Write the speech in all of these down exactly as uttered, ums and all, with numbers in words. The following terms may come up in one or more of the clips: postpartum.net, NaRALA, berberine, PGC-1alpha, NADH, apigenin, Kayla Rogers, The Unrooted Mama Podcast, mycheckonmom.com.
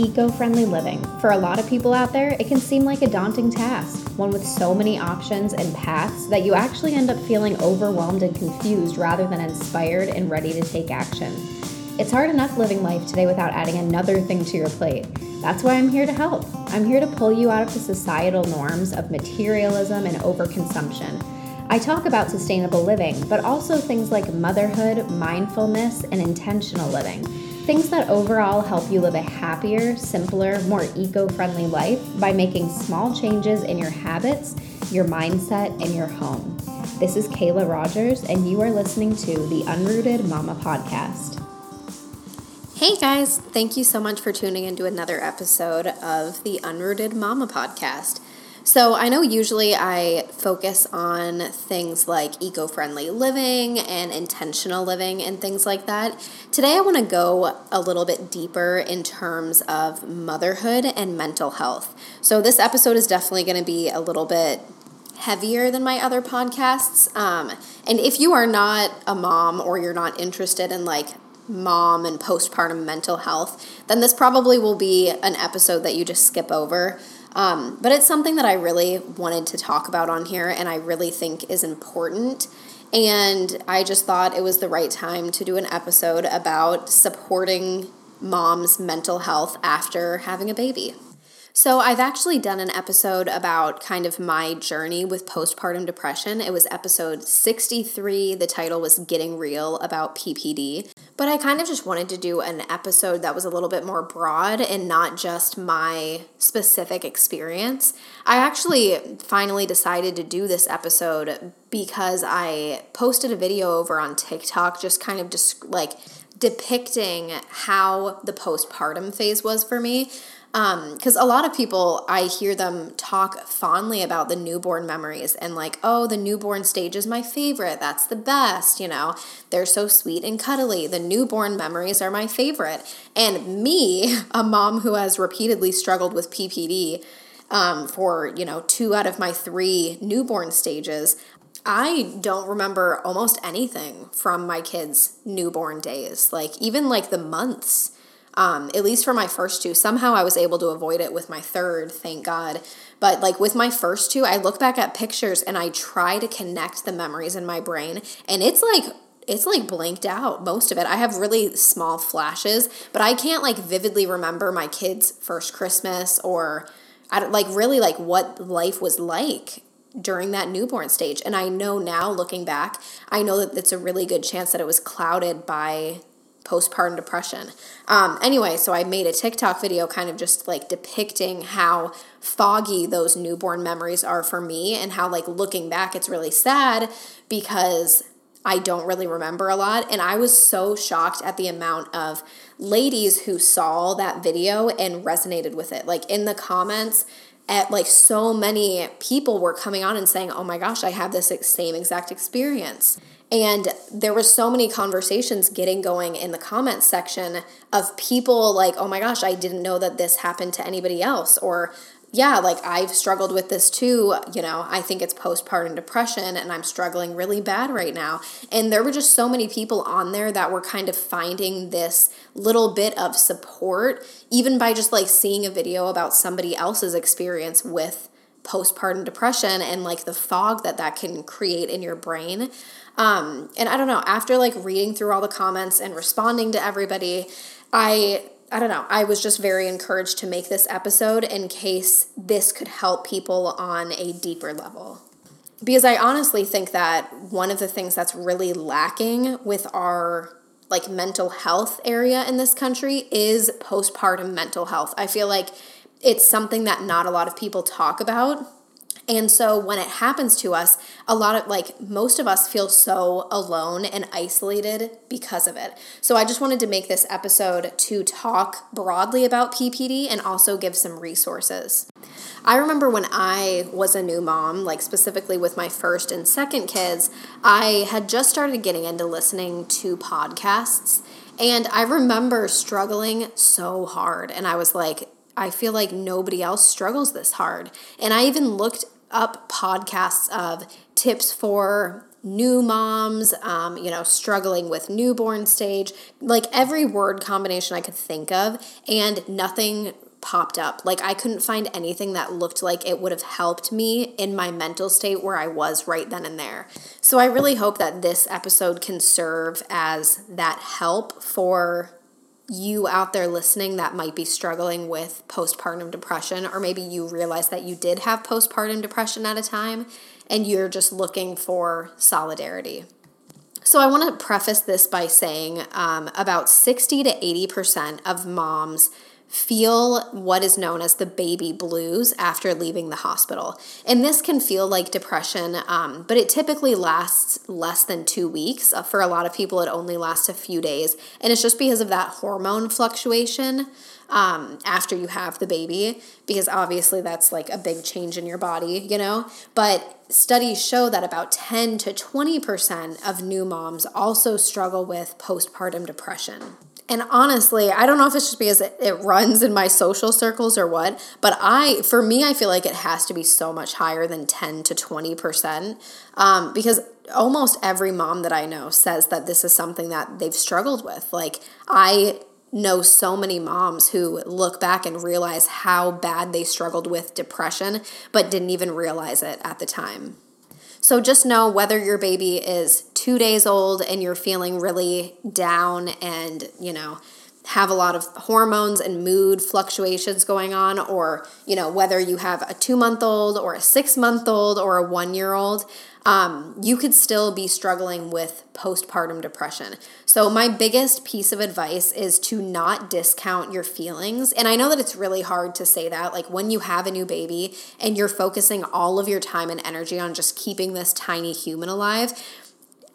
eco-friendly living. For a lot of people out there, it can seem like a daunting task, one with so many options and paths that you actually end up feeling overwhelmed and confused rather than inspired and ready to take action. It's hard enough living life today without adding another thing to your plate. That's why I'm here to help. I'm here to pull you out of the societal norms of materialism and overconsumption. I talk about sustainable living, but also things like motherhood, mindfulness, and intentional living. Things that overall help you live a happier, simpler, more eco-friendly life by making small changes in your habits, your mindset, and your home. This is Kayla Rogers, and you are listening to The Unrooted Mama Podcast. Hey guys, thank you so much for tuning into another episode of The Unrooted Mama Podcast. So I know usually I focus on things like eco-friendly living and intentional living and things like that. Today I want to go a little bit deeper in terms of motherhood and mental health. So this episode is definitely going to be a little bit heavier than my other podcasts. Um, and if you are not a mom or you're not interested in like mom and postpartum mental health, then this probably will be an episode that you just skip over. Um, but it's something that I really wanted to talk about on here and I really think is important, and I just thought it was the right time to do an episode about supporting mom's mental health after having a baby. So I've actually done an episode about kind of my journey with postpartum depression. It was episode sixty-three. The title was Getting Real About P P D. But I kind of just wanted to do an episode that was a little bit more broad and not just my specific experience. I actually finally decided to do this episode because I posted a video over on TikTok just kind of just like depicting how the postpartum phase was for me. Um, because a lot of people, I hear them talk fondly about the newborn memories and like, oh, the newborn stage is my favorite. That's the best. You know, they're so sweet and cuddly. The newborn memories are my favorite. And me, a mom who has repeatedly struggled with P P D, um, for, you know, two out of my three newborn stages, I don't remember almost anything from my kids' newborn days. Like even like the months. Um, at least for my first two. Somehow I was able to avoid it with my third, thank God. But like with my first two, I look back at pictures and I try to connect the memories in my brain. And it's like, it's like blanked out, most of it. I have really small flashes, but I can't like vividly remember my kids' first Christmas or I don't, like really like what life was like during that newborn stage. And I know now looking back, I know that it's a really good chance that it was clouded by postpartum depression. Um, anyway, so I made a TikTok video kind of just like depicting how foggy those newborn memories are for me and how like looking back, it's really sad because I don't really remember a lot. And I was so shocked at the amount of ladies who saw that video and resonated with it. Like in the comments, at like so many people were coming on and saying, oh my gosh, I have this same exact experience. And there were so many conversations getting going in the comments section of people like, oh my gosh, I didn't know that this happened to anybody else. Or yeah, like I've struggled with this too. You know, I think it's postpartum depression and I'm struggling really bad right now. And there were just so many people on there that were kind of finding this little bit of support, even by just like seeing a video about somebody else's experience with postpartum depression and like the fog that that can create in your brain. Um, and I don't know, after like reading through all the comments and responding to everybody, I, I don't know, I was just very encouraged to make this episode in case this could help people on a deeper level. Because I honestly think that one of the things that's really lacking with our like mental health area in this country is postpartum mental health. I feel like it's something that not a lot of people talk about. And so when it happens to us, a lot of like most of us feel so alone and isolated because of it. So I just wanted to make this episode to talk broadly about P P D and also give some resources. I remember when I was a new mom, like specifically with my first and second kids, I had just started getting into listening to podcasts. And I remember struggling so hard. And I was like, I feel like nobody else struggles this hard. And I even looked up podcasts of tips for new moms, um, you know, struggling with newborn stage, like every word combination I could think of, and nothing popped up. Like I couldn't find anything that looked like it would have helped me in my mental state where I was right then and there. So I really hope that this episode can serve as that help for you out there listening that might be struggling with postpartum depression, or maybe you realize that you did have postpartum depression at a time and you're just looking for solidarity. So I want to preface this by saying um, about sixty to eighty percent of moms feel what is known as the baby blues after leaving the hospital. And this can feel like depression, um, but it typically lasts less than two weeks. For a lot of people, it only lasts a few days. And it's just because of that hormone fluctuation um, after you have the baby, because obviously that's like a big change in your body, you know? But studies show that about ten to twenty percent of new moms also struggle with postpartum depression. And honestly, I don't know if it's just because it, it runs in my social circles or what, but I, for me, I feel like it has to be so much higher than ten to twenty percent um, because almost every mom that I know says that this is something that they've struggled with. Like I know so many moms who look back and realize how bad they struggled with depression, but didn't even realize it at the time. So just know whether your baby is two days old and you're feeling really down and, you know, have a lot of hormones and mood fluctuations going on, or, you know, whether you have a two-month-old or a six-month-old or a one-year-old, um, you could still be struggling with postpartum depression. So my biggest piece of advice is to not discount your feelings. And I know that it's really hard to say that, like when you have a new baby and you're focusing all of your time and energy on just keeping this tiny human alive,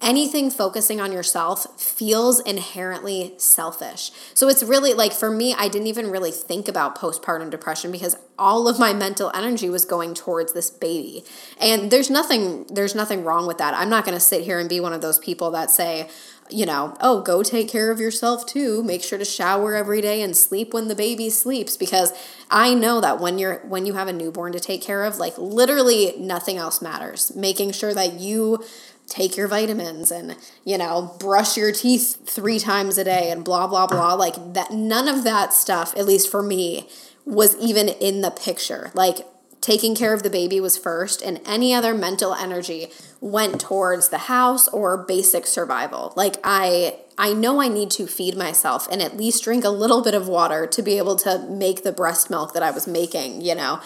anything focusing on yourself feels inherently selfish. So it's really like for me, I didn't even really think about postpartum depression because all of my mental energy was going towards this baby. And there's nothing, there's nothing wrong with that. I'm not going to sit here and be one of those people that say, you know, oh, go take care of yourself too. Make sure to shower every day and sleep when the baby sleeps, because I know that when you're when you have a newborn to take care of, like literally nothing else matters. Making sure that you take your vitamins and, you know, brush your teeth three times a day and blah, blah, blah. Like that, none of that stuff, at least for me, was even in the picture. Like taking care of the baby was first, and any other mental energy went towards the house or basic survival. Like I, I know I need to feed myself and at least drink a little bit of water to be able to make the breast milk that I was making, you know,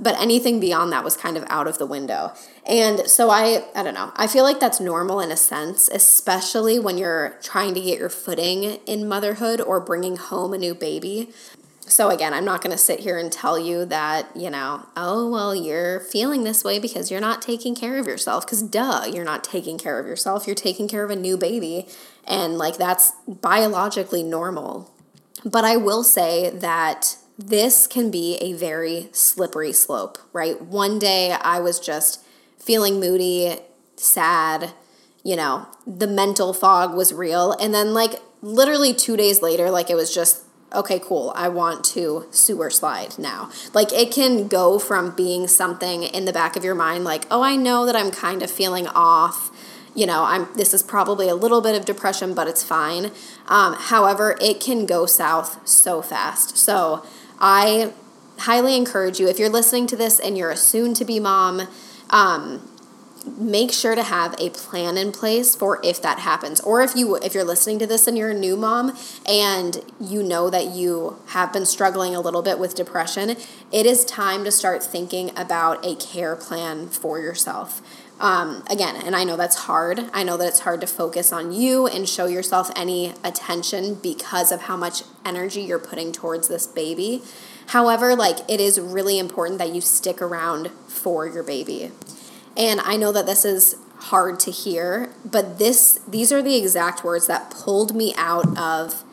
but anything beyond that was kind of out of the window. And so I, I don't know, I feel like that's normal in a sense, especially when you're trying to get your footing in motherhood or bringing home a new baby. So again, I'm not going to sit here and tell you that, you know, oh, well, you're feeling this way because you're not taking care of yourself, because duh, you're not taking care of yourself. You're taking care of a new baby, and like that's biologically normal. But I will say that this can be a very slippery slope, right? One day I was just feeling moody, sad, you know, the mental fog was real. And then like literally two days later, like it was just, okay, cool, I want to sewer slide now. Like it can go from being something in the back of your mind, like, oh, I know that I'm kind of feeling off, you know, I'm, this is probably a little bit of depression, but it's fine. Um, however, it can go south so fast. So I highly encourage you, if you're listening to this and you're a soon-to-be mom, um, make sure to have a plan in place for if that happens. Or if you, if you're listening to this and you're a new mom and you know that you have been struggling a little bit with depression, it is time to start thinking about a care plan for yourself. Um, again, and I know that's hard. I know that it's hard to focus on you and show yourself any attention because of how much energy you're putting towards this baby. However, like it is really important that you stick around for your baby. And I know that this is hard to hear, but this these are the exact words that pulled me out of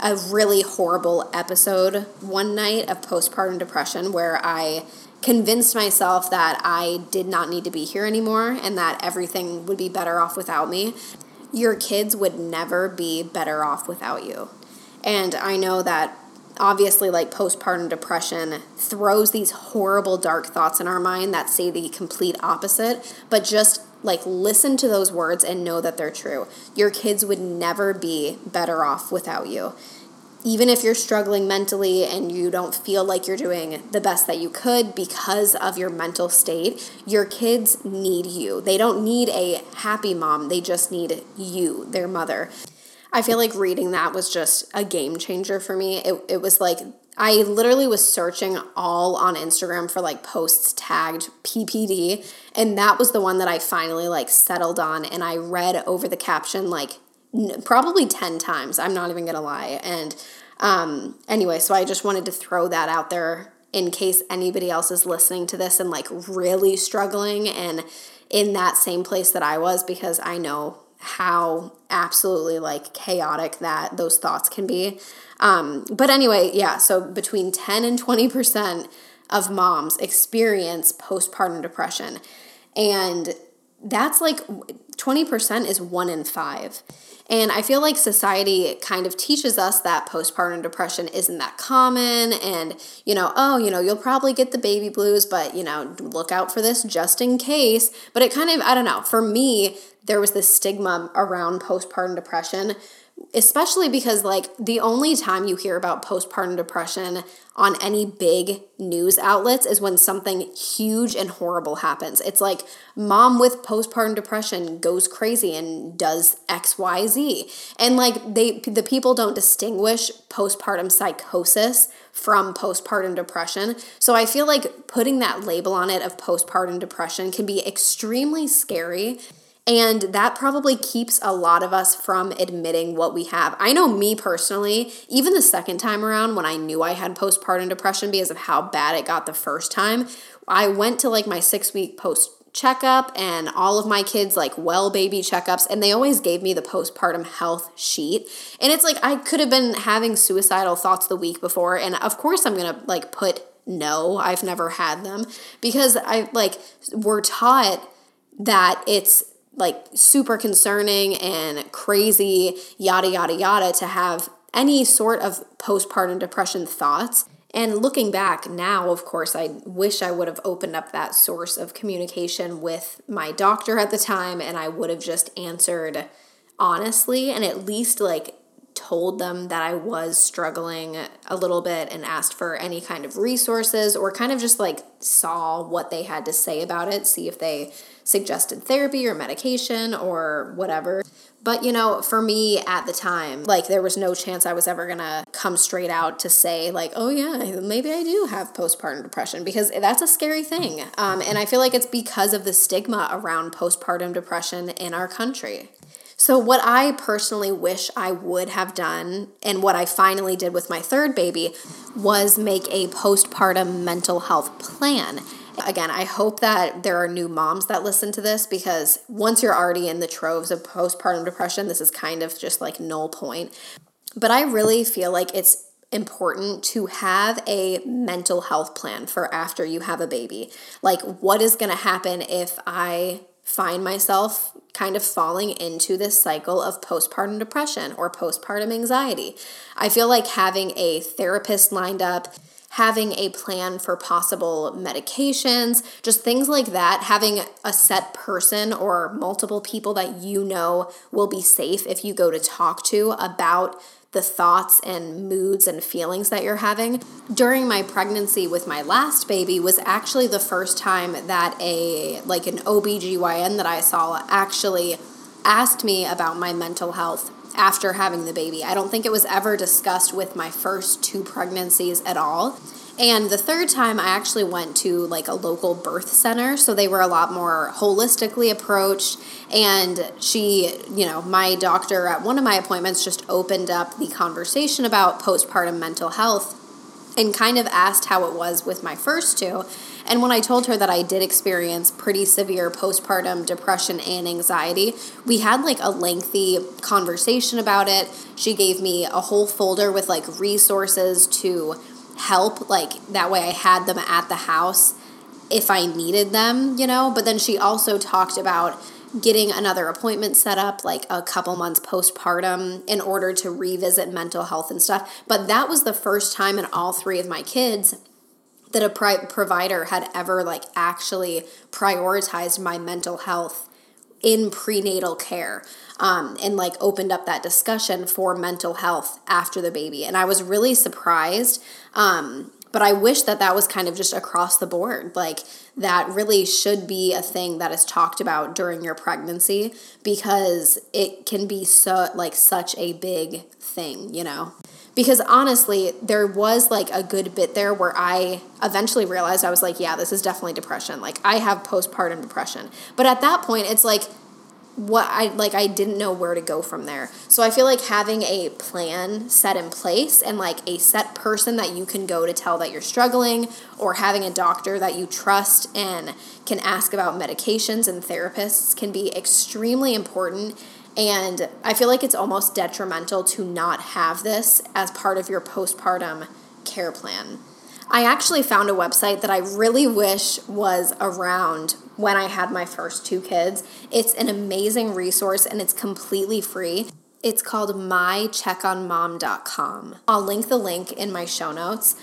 a really horrible episode one night of postpartum depression, where I convinced myself that I did not need to be here anymore and that everything would be better off without me. Your kids would never be better off without you. And I know that obviously like postpartum depression throws these horrible dark thoughts in our mind that say the complete opposite, but just Like, listen to those words and know that they're true. Your kids would never be better off without you. Even if you're struggling mentally and you don't feel like you're doing the best that you could because of your mental state, your kids need you. They don't need a happy mom. They just need you, their mother. I feel like reading that was just a game changer for me. It it was like, I literally was searching all on Instagram for like posts tagged P P D, and that was the one that I finally like settled on, and I read over the caption like probably ten times. I'm not even going to lie. And um, anyway, so I just wanted to throw that out there in case anybody else is listening to this and like really struggling and in that same place that I was, because I know how absolutely like chaotic that those thoughts can be. Um, but anyway, yeah, so between ten and twenty percent of moms experience postpartum depression. And that's like twenty percent is one in five. And I feel like society kind of teaches us that postpartum depression isn't that common and, you know, oh, you know, you'll probably get the baby blues, but, you know, look out for this just in case. But it kind of, I don't know, for me, there was this stigma around postpartum depression, especially because, like, the only time you hear about postpartum depression on any big news outlets is when something huge and horrible happens. It's like, mom with postpartum depression goes crazy and does X, Y, Z. And, like, they the people don't distinguish postpartum psychosis from postpartum depression. So I feel like putting that label on it of postpartum depression can be extremely scary. And that probably keeps a lot of us from admitting what we have. I know me personally, even the second time around when I knew I had postpartum depression because of how bad it got the first time, I went to like my six-week post checkup and all of my kids like well baby checkups, and they always gave me the postpartum health sheet. And it's like I could have been having suicidal thoughts the week before, and of course I'm going to like put no, I've never had them, because I like we're taught that it's like super concerning and crazy, yada, yada, yada, to have any sort of postpartum depression thoughts. And looking back now, of course, I wish I would have opened up that source of communication with my doctor at the time, and I would have just answered honestly and at least like told them that I was struggling a little bit and asked for any kind of resources, or kind of just like saw what they had to say about it, see if they suggested therapy or medication or whatever. But, you know, for me at the time, like there was no chance I was ever going to come straight out to say like, oh yeah, maybe I do have postpartum depression, because that's a scary thing. Um, and I feel like it's because of the stigma around postpartum depression in our country. So what I personally wish I would have done, and what I finally did with my third baby, was make a postpartum mental health plan. Again, I hope that there are new moms that listen to this, because once you're already in the troves of postpartum depression, this is kind of just like null point. But I really feel like it's important to have a mental health plan for after you have a baby. Like, what is going to happen if I find myself kind of falling into this cycle of postpartum depression or postpartum anxiety? I feel like having a therapist lined up, having a plan for possible medications, just things like that, having a set person or multiple people that you know will be safe if you go to talk to about the thoughts and moods and feelings that you're having. During my pregnancy with my last baby was actually the first time that a like an O B G Y N that I saw actually asked me about my mental health after having the baby. I don't think it was ever discussed with my first two pregnancies at all. And the third time I actually went to like a local birth center, so they were a lot more holistically approached, and she, you know, my doctor at one of my appointments just opened up the conversation about postpartum mental health and kind of asked how it was with my first two. And when I told her that I did experience pretty severe postpartum depression and anxiety, we had like a lengthy conversation about it. She gave me a whole folder with like resources to help, like that way I had them at the house if I needed them, you know. But then she also talked about getting another appointment set up like a couple months postpartum in order to revisit mental health and stuff. But that was the first time in all three of my kids that a pri- provider had ever like actually prioritized my mental health in prenatal care, um, and like opened up that discussion for mental health after the baby. And I was really surprised. Um, but I wish that that was kind of just across the board. Like, that really should be a thing that is talked about during your pregnancy, because it can be so like such a big thing, you know? Because honestly, there was like a good bit there where I eventually realized I was like, yeah, this is definitely depression. Like, I have postpartum depression. But at that point, it's like, what I like, I didn't know where to go from there. So I feel like having a plan set in place and like a set person that you can go to tell that you're struggling, or having a doctor that you trust and can ask about medications and therapists, can be extremely important. And I feel like it's almost detrimental to not have this as part of your postpartum care plan. I actually found a website that I really wish was around when I had my first two kids. It's an amazing resource, and it's completely free. It's called my check on mom dot com. I'll link the link in my show notes.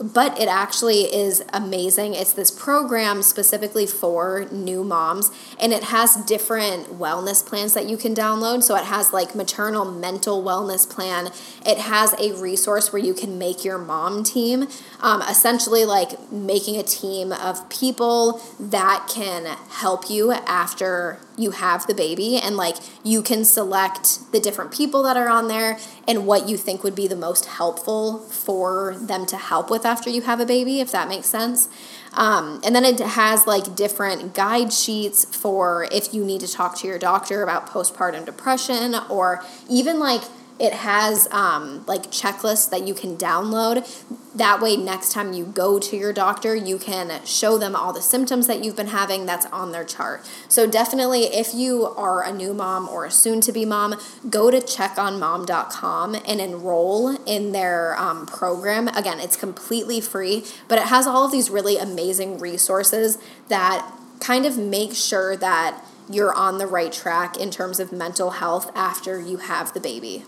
But it actually is amazing. It's this program specifically for new moms, and it has different wellness plans that you can download. So it has like maternal mental wellness plan. It has a resource where you can make your mom team, um, essentially like making a team of people that can help you after you have the baby. And like, you can select the different people that are on there and what you think would be the most helpful for them to help with after you have a baby, if that makes sense. Um, and then it has like different guide sheets for if you need to talk to your doctor about postpartum depression, or even like it has um, like checklists that you can download. That way, next time you go to your doctor, you can show them all the symptoms that you've been having that's on their chart. So definitely, if you are a new mom or a soon-to-be mom, go to check on mom dot com and enroll in their um, program. Again, it's completely free, but it has all of these really amazing resources that kind of make sure that you're on the right track in terms of mental health after you have the baby.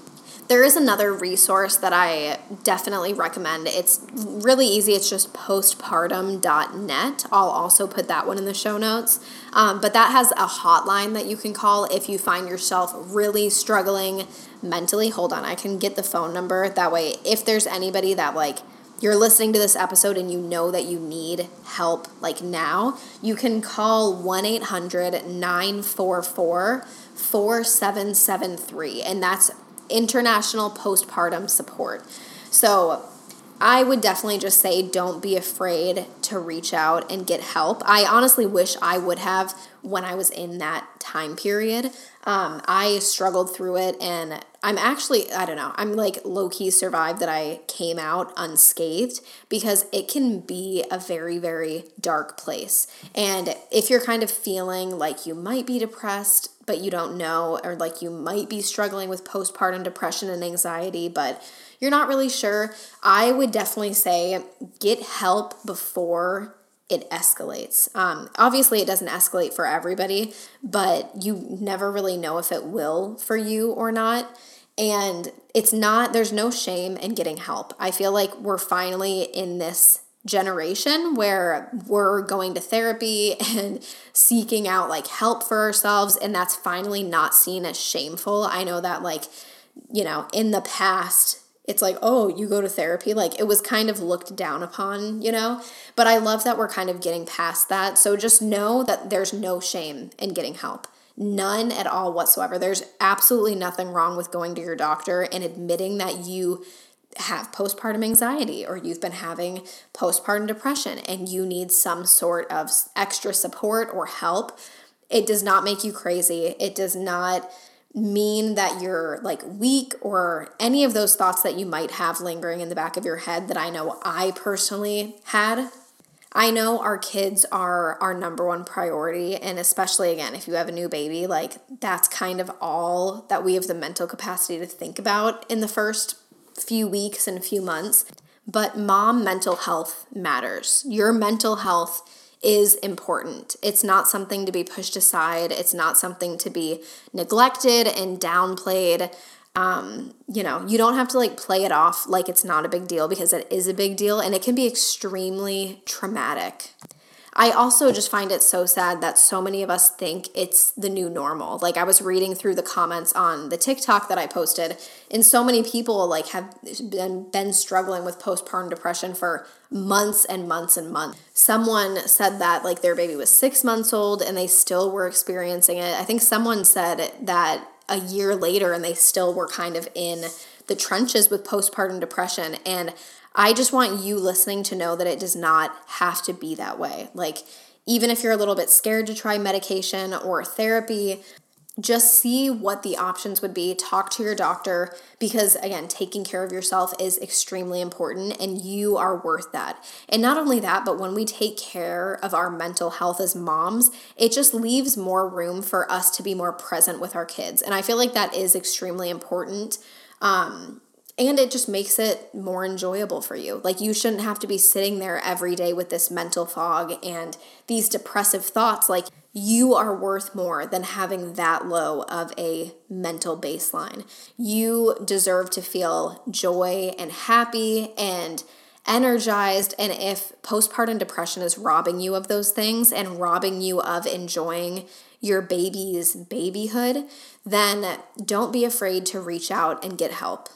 There is another resource that I definitely recommend. It's really easy. It's just postpartum dot net. I'll also put that one in the show notes. Um, but that has a hotline that you can call if you find yourself really struggling mentally. Hold on, I can get the phone number. That way, if there's anybody that like you're listening to this episode and you know that you need help like now, you can call one eight hundred nine four four four seven seven three. And that's International Postpartum Support. So I would definitely just say, don't be afraid to reach out and get help. I honestly wish I would have when I was in that time period. Um, I struggled through it, and I'm actually, I don't know, I'm like low-key survived that I came out unscathed, because it can be a very, very dark place. And if you're kind of feeling like you might be depressed, but you don't know, or like you might be struggling with postpartum depression and anxiety, but you're not really sure, I would definitely say get help before it escalates. Um, obviously, it doesn't escalate for everybody, but you never really know if it will for you or not. And it's not, there's no shame in getting help. I feel like we're finally in this generation where we're going to therapy and seeking out like help for ourselves, and that's finally not seen as shameful. I know that like, you know, in the past, it's like, oh, you go to therapy. Like, it was kind of looked down upon, you know? But I love that we're kind of getting past that. So just know that there's no shame in getting help. None at all whatsoever. There's absolutely nothing wrong with going to your doctor and admitting that you have postpartum anxiety, or you've been having postpartum depression and you need some sort of extra support or help. It does not make you crazy. It does not mean that you're like weak or any of those thoughts that you might have lingering in the back of your head that I know I personally had. I know our kids are our number one priority, and especially again, if you have a new baby, like that's kind of all that we have the mental capacity to think about in the first few weeks and few months. But mom mental health matters. Your mental health is important. It's not something to be pushed aside. It's not something to be neglected and downplayed. Um, you know, you don't have to like play it off like it's not a big deal, because it is a big deal, and it can be extremely traumatic. I also just find it so sad that so many of us think it's the new normal. Like, I was reading through the comments on the TikTok that I posted, and so many people like have been, been struggling with postpartum depression for months and months and months. Someone said that like their baby was six months old and they still were experiencing it. I think someone said that a year later and they still were kind of in the trenches with postpartum depression. And I just want you listening to know that it does not have to be that way. Like, even if you're a little bit scared to try medication or therapy, just see what the options would be. Talk to your doctor because, again, taking care of yourself is extremely important and you are worth that. And not only that, but when we take care of our mental health as moms, it just leaves more room for us to be more present with our kids. And I feel like that is extremely important. Um, And it just makes it more enjoyable for you. Like, you shouldn't have to be sitting there every day with this mental fog and these depressive thoughts. Like, you are worth more than having that low of a mental baseline. You deserve to feel joy and happy and energized. And if postpartum depression is robbing you of those things and robbing you of enjoying your baby's babyhood, then don't be afraid to reach out and get help.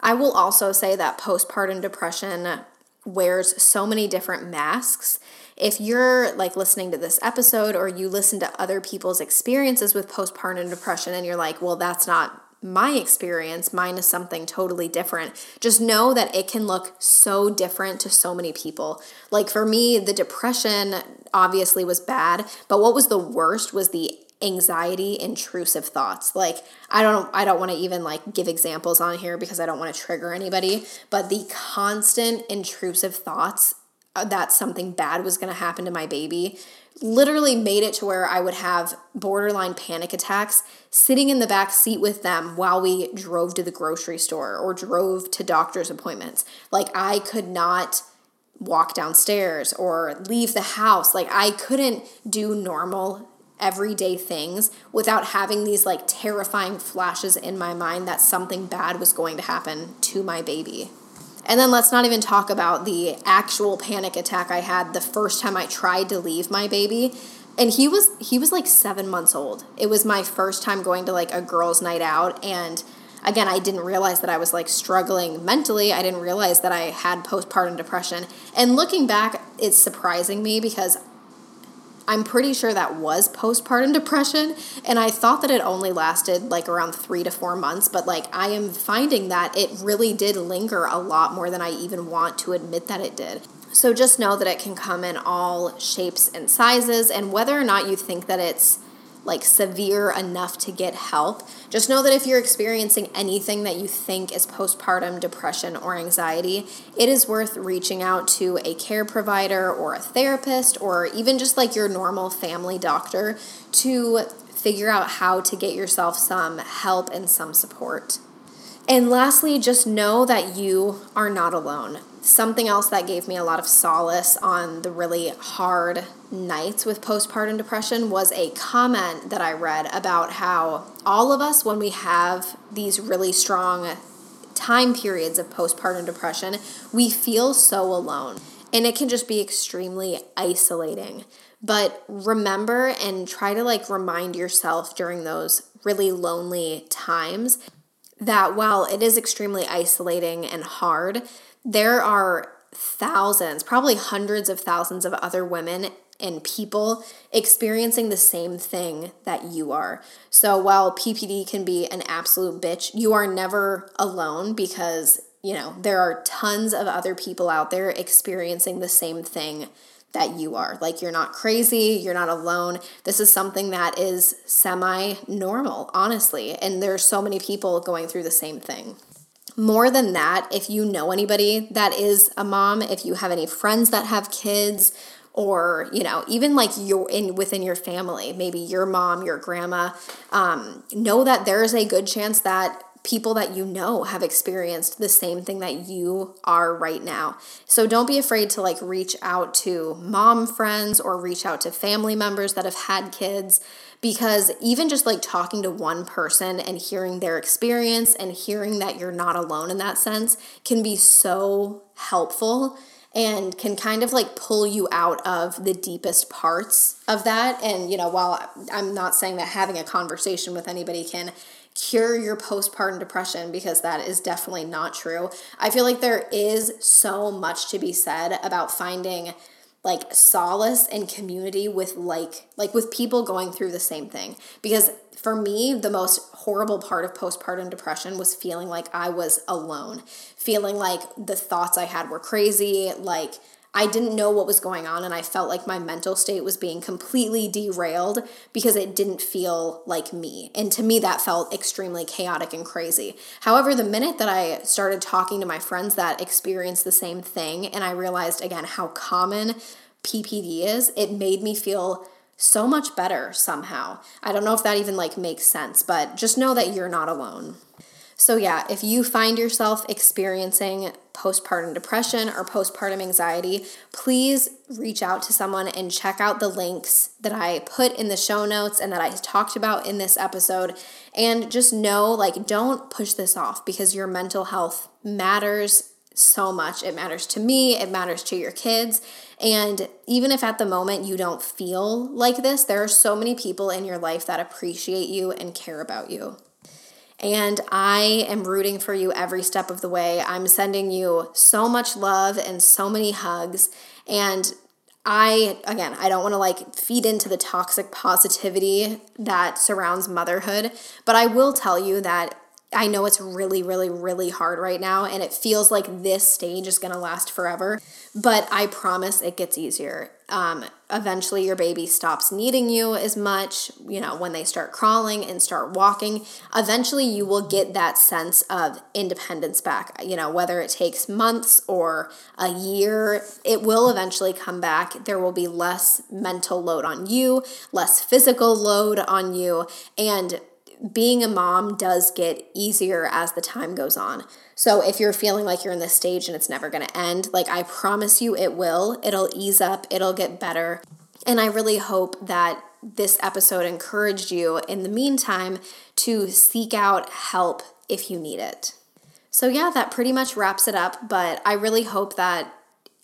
I will also say that postpartum depression wears so many different masks. If you're like listening to this episode or you listen to other people's experiences with postpartum depression and you're like, well, that's not my experience, mine is something totally different, just know that it can look so different to so many people. Like, for me, the depression obviously was bad, but what was the worst was the anxiety, intrusive thoughts. Like, I don't, I don't want to even like give examples on here because I don't want to trigger anybody, but the constant intrusive thoughts that something bad was going to happen to my baby literally made it to where I would have borderline panic attacks sitting in the back seat with them while we drove to the grocery store or drove to doctor's appointments. Like, I could not walk downstairs or leave the house. Like, I couldn't do normal everyday things without having these like terrifying flashes in my mind that something bad was going to happen to my baby. And then let's not even talk about the actual panic attack I had the first time I tried to leave my baby. And he was he was like seven months old. It was my first time going to like a girls' night out, and again, I didn't realize that I was like struggling mentally. I didn't realize that I had postpartum depression. And looking back, it's surprising me because I'm pretty sure that was postpartum depression, and I thought that it only lasted like around three to four months, but like I am finding that it really did linger a lot more than I even want to admit that it did. So just know that it can come in all shapes and sizes, and whether or not you think that it's like severe enough to get help, just know that if you're experiencing anything that you think is postpartum depression or anxiety, it is worth reaching out to a care provider or a therapist or even just like your normal family doctor to figure out how to get yourself some help and some support. And lastly, just know that you are not alone. Something else that gave me a lot of solace on the really hard nights with postpartum depression was a comment that I read about how all of us, when we have these really strong time periods of postpartum depression, we feel so alone. And it can just be extremely isolating. But remember and try to like remind yourself during those really lonely times that while it is extremely isolating and hard, there are thousands, probably hundreds of thousands of other women and people experiencing the same thing that you are. So while P P D can be an absolute bitch, you are never alone because, you know, there are tons of other people out there experiencing the same thing that you are. Like, you're not crazy, you're not alone. This is something that is semi-normal, honestly, and there's so many people going through the same thing. More than that, if you know anybody that is a mom, if you have any friends that have kids, or, you know, even like you're in within your family, maybe your mom, your grandma, um, know that there is a good chance that people that you know have experienced the same thing that you are right now. So don't be afraid to like reach out to mom friends or reach out to family members that have had kids, because even just like talking to one person and hearing their experience and hearing that you're not alone in that sense can be so helpful and can kind of like pull you out of the deepest parts of that. And, you know, while I'm not saying that having a conversation with anybody can cure your postpartum depression, because that is definitely not true, I feel like there is so much to be said about finding like solace and community with like, like with people going through the same thing. Because for me, the most horrible part of postpartum depression was feeling like I was alone, feeling like the thoughts I had were crazy, like I didn't know what was going on, and I felt like my mental state was being completely derailed because it didn't feel like me. And to me, that felt extremely chaotic and crazy. However, the minute that I started talking to my friends that experienced the same thing, and I realized, again, how common P P D is, it made me feel so much better somehow. I don't know if that even like makes sense, but just know that you're not alone. So yeah, if you find yourself experiencing postpartum depression or postpartum anxiety, please reach out to someone and check out the links that I put in the show notes and that I talked about in this episode. And just know, like, don't push this off, because your mental health matters so much. It matters to me. It matters to your kids. And even if at the moment you don't feel like this, there are so many people in your life that appreciate you and care about you. And I am rooting for you every step of the way. I'm sending you so much love and so many hugs. And I, again, I don't want to like feed into the toxic positivity that surrounds motherhood, but I will tell you that I know it's really, really, really hard right now, and it feels like this stage is going to last forever, but I promise it gets easier. Um, eventually your baby stops needing you as much, you know, when they start crawling and start walking, eventually you will get that sense of independence back. You know, whether it takes months or a year, it will eventually come back. There will be less mental load on you, less physical load on you, and being a mom does get easier as the time goes on. So if you're feeling like you're in this stage and it's never going to end, like I promise you it will. It'll ease up. It'll get better. And I really hope that this episode encouraged you in the meantime to seek out help if you need it. So yeah, that pretty much wraps it up. But I really hope that,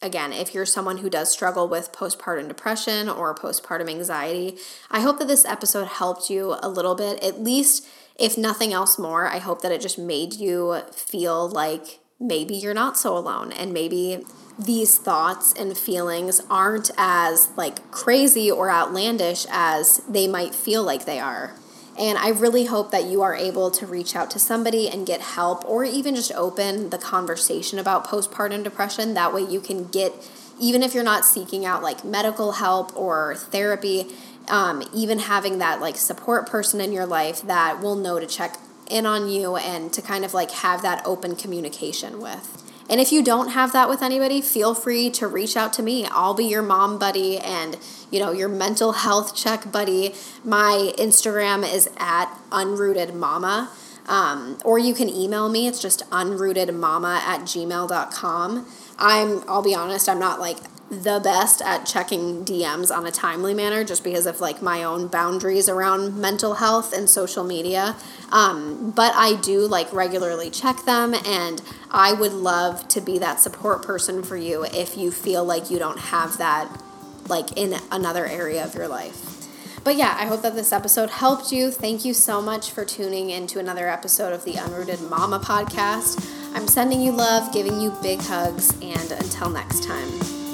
again, if you're someone who does struggle with postpartum depression or postpartum anxiety, I hope that this episode helped you a little bit. At least, if nothing else more, I hope that it just made you feel like maybe you're not so alone, and maybe these thoughts and feelings aren't as like crazy or outlandish as they might feel like they are. And I really hope that you are able to reach out to somebody and get help, or even just open the conversation about postpartum depression. That way you can get, even if you're not seeking out like medical help or therapy, um, even having that like support person in your life that will know to check in on you and to kind of like have that open communication with. And if you don't have that with anybody, feel free to reach out to me. I'll be your mom buddy and, you know, your mental health check buddy. My Instagram is at unrootedmama. Um, or you can email me. It's just unrootedmama at gmail dot com. I'm, I'll be honest, I'm not like the best at checking D Ms on a timely manner, just because of like my own boundaries around mental health and social media. Um, but I do like regularly check them, and I would love to be that support person for you if you feel like you don't have that like in another area of your life. But yeah, I hope that this episode helped you. Thank you so much for tuning into another episode of the Unrooted Mama Podcast. I'm sending you love, giving you big hugs, and until next time.